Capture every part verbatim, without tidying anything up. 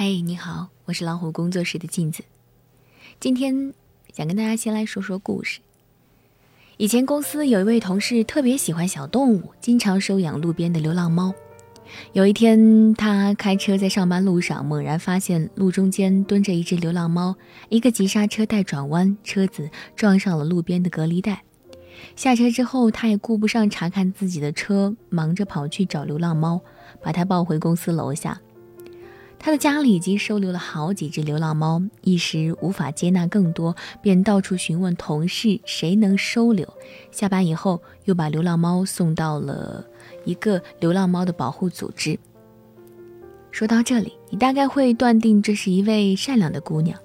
嘿、hey, 你好，我是老虎工作室的镜子。今天想跟大家先来说说故事。以前公司有一位同事特别喜欢小动物，经常收养路边的流浪猫。有一天他开车在上班路上，猛然发现路中间蹲着一只流浪猫，一个急刹车带转弯，车子撞上了路边的隔离带。下车之后他也顾不上查看自己的车，忙着跑去找流浪猫，把它抱回公司楼下。他的家里已经收留了好几只流浪猫，一时无法接纳更多，便到处询问同事谁能收留。下班以后，又把流浪猫送到了一个流浪猫的保护组织。说到这里，你大概会断定这是一位善良的姑娘。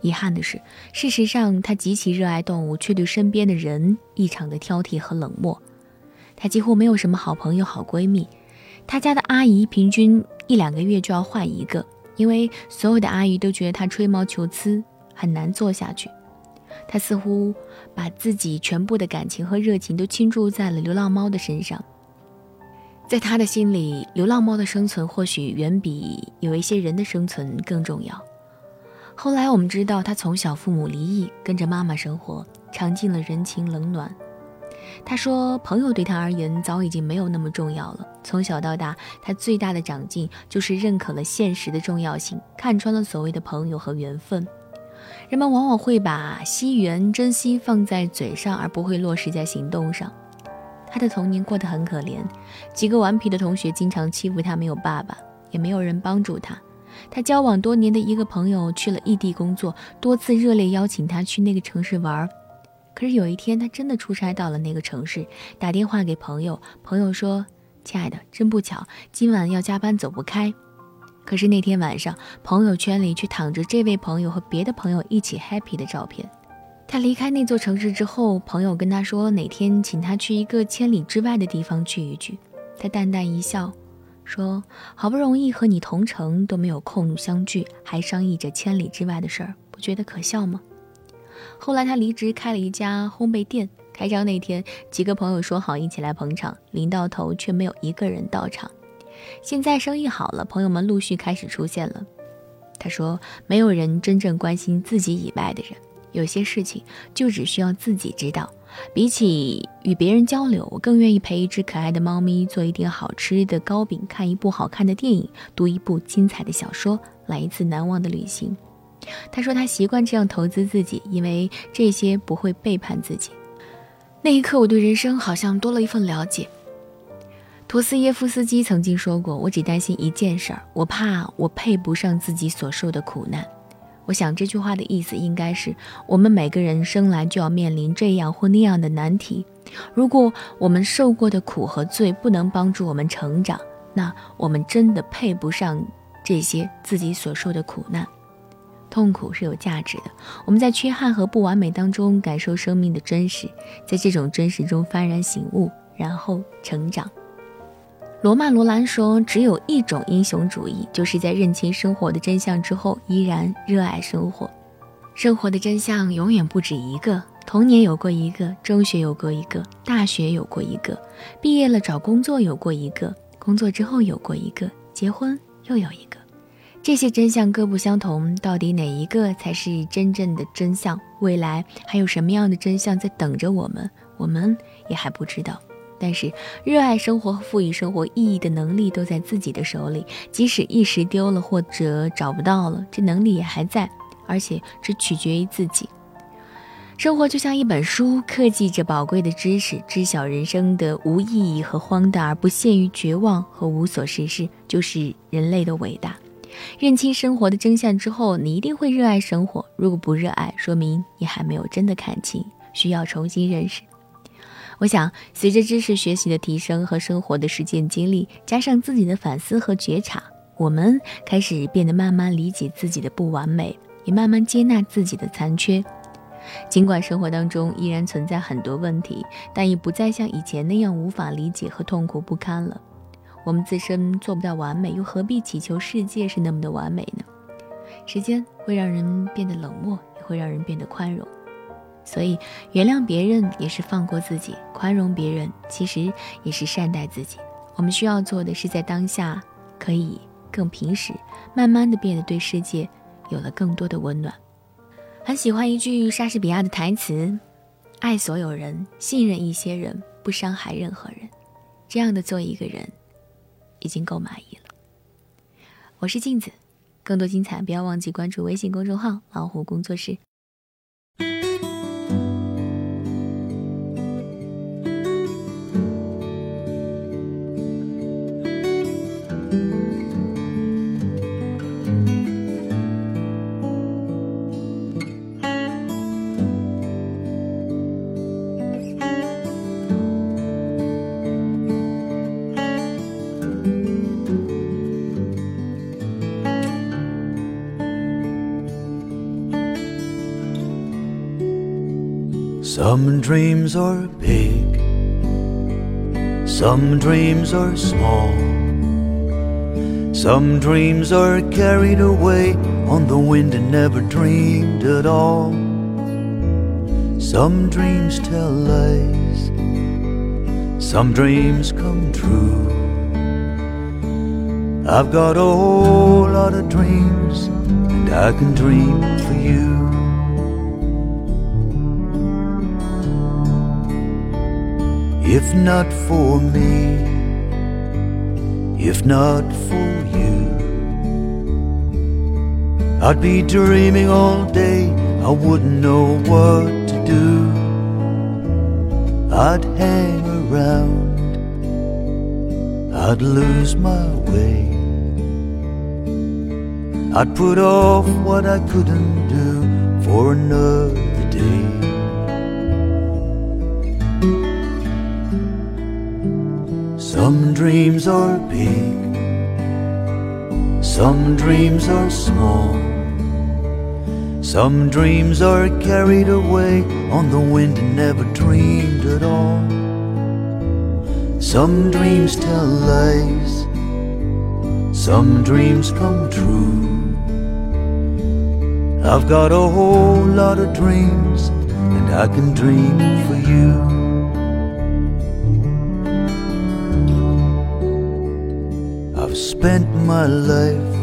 遗憾的是，事实上她极其热爱动物，却对身边的人异常的挑剔和冷漠。她几乎没有什么好朋友、好闺蜜。她家的阿姨平均一两个月就要换一个，因为所有的阿姨都觉得她吹毛求疵，很难做下去。她似乎把自己全部的感情和热情都倾注在了流浪猫的身上。在她的心里，流浪猫的生存或许远比有一些人的生存更重要。后来我们知道，她从小父母离异，跟着妈妈生活，尝尽了人情冷暖。他说朋友对他而言早已经没有那么重要了。从小到大，他最大的长进就是认可了现实的重要性，看穿了所谓的朋友和缘分。人们往往会把惜缘珍惜放在嘴上，而不会落实在行动上。他的童年过得很可怜，几个顽皮的同学经常欺负他，没有爸爸，也没有人帮助他。他交往多年的一个朋友去了异地工作，多次热烈邀请他去那个城市玩。可是有一天他真的出差到了那个城市，打电话给朋友，朋友说，亲爱的，真不巧，今晚要加班走不开。可是那天晚上，朋友圈里却躺着这位朋友和别的朋友一起 happy 的照片。他离开那座城市之后，朋友跟他说哪天请他去一个千里之外的地方聚一聚。他淡淡一笑说，好不容易和你同城都没有空相聚，还商议着千里之外的事儿，不觉得可笑吗？后来他离职开了一家烘焙店，开张那天几个朋友说好一起来捧场，临到头却没有一个人到场。现在生意好了，朋友们陆续开始出现了。他说，没有人真正关心自己以外的人，有些事情就只需要自己知道。比起与别人交流，我更愿意陪一只可爱的猫咪，做一点好吃的糕饼，看一部好看的电影，读一部精彩的小说，来一次难忘的旅行。他说他习惯这样投资自己，因为这些不会背叛自己。那一刻我对人生好像多了一份了解。陀思耶夫斯基曾经说过，我只担心一件事儿，我怕我配不上自己所受的苦难。我想这句话的意思应该是，我们每个人生来就要面临这样或那样的难题，如果我们受过的苦和罪不能帮助我们成长，那我们真的配不上这些自己所受的苦难。痛苦是有价值的，我们在缺憾和不完美当中感受生命的真实，在这种真实中幡然醒悟，然后成长。罗曼·罗兰说，只有一种英雄主义，就是在认清生活的真相之后依然热爱生活。生活的真相永远不止一个，童年有过一个，中学有过一个，大学有过一个，毕业了找工作有过一个，工作之后有过一个，结婚又有一个。这些真相各不相同，到底哪一个才是真正的真相？未来还有什么样的真相在等着我们？我们也还不知道。但是，热爱生活和赋予生活意义的能力都在自己的手里。即使一时丢了或者找不到了，这能力也还在，而且只取决于自己。生活就像一本书，刻记着宝贵的知识，知晓人生的无意义和荒诞，而不限于绝望和无所事事，就是人类的伟大。认清生活的真相之后，你一定会热爱生活。如果不热爱，说明你还没有真的看清，需要重新认识。我想，随着知识学习的提升和生活的实践经历，加上自己的反思和觉察，我们开始变得慢慢理解自己的不完美，也慢慢接纳自己的残缺。尽管生活当中依然存在很多问题，但也不再像以前那样无法理解和痛苦不堪了。我们自身做不到完美，又何必祈求世界是那么的完美呢？时间会让人变得冷漠，也会让人变得宽容。所以，原谅别人也是放过自己，宽容别人其实也是善待自己。我们需要做的是在当下可以更平实，慢慢的变得对世界有了更多的温暖。很喜欢一句莎士比亚的台词，爱所有人，信任一些人，不伤害任何人，这样的做一个人已经够满意了。我是镜子，更多精彩不要忘记关注微信公众号老虎工作室。Some dreams are big, some dreams are small, some dreams are carried away on the wind and never dreamed at all. Some dreams tell lies, some dreams come true. I've got a whole lot of dreams and I can dream for you.If not for me, if not for you, I'd be dreaming all day, I wouldn't know what to do. I'd hang around, I'd lose my way, I'd put off what I couldn't do for another day.Some dreams are big, some dreams are small, some dreams are carried away on the wind and never dreamed at all. Some dreams tell lies, some dreams come true. I've got a whole lot of dreams and I can dream for you.Spent my life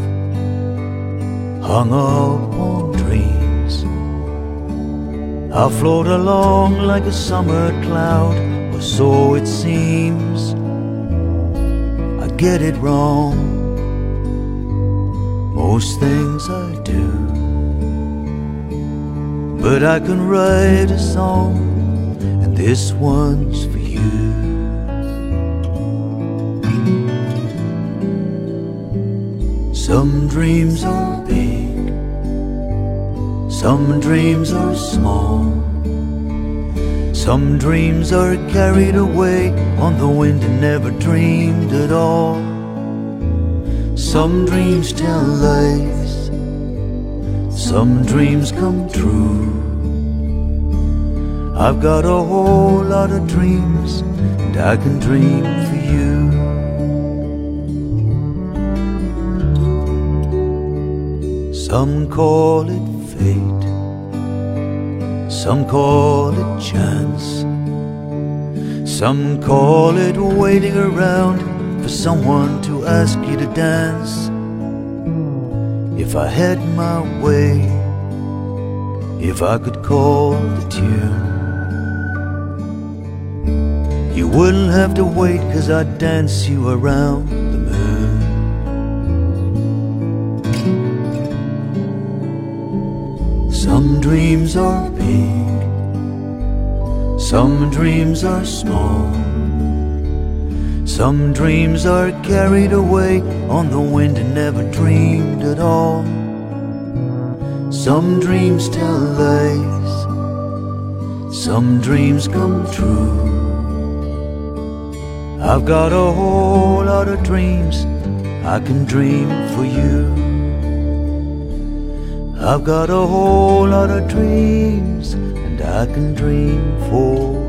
hung up on dreams. I float along like a summer cloud, or so it seems. I get it wrong, most things I do, but I can write a song, and this one's for you.Some dreams are big, some dreams are small, some dreams are carried away on the wind and never dreamed at all. Some dreams tell lies, some dreams come true. I've got a whole lot of dreams and I can dream for you.Some call it fate, some call it chance, some call it waiting around for someone to ask you to dance. If I had my way, if I could call the tune, you wouldn't have to wait, 'cause I'd dance you around the moon.Some dreams are big, some dreams are small, some dreams are carried away on the wind and never dreamed at all. Some dreams tell lies, some dreams come true. I've got a whole lot of dreams, I can dream for you.I've got a whole lot of dreams, and I can dream for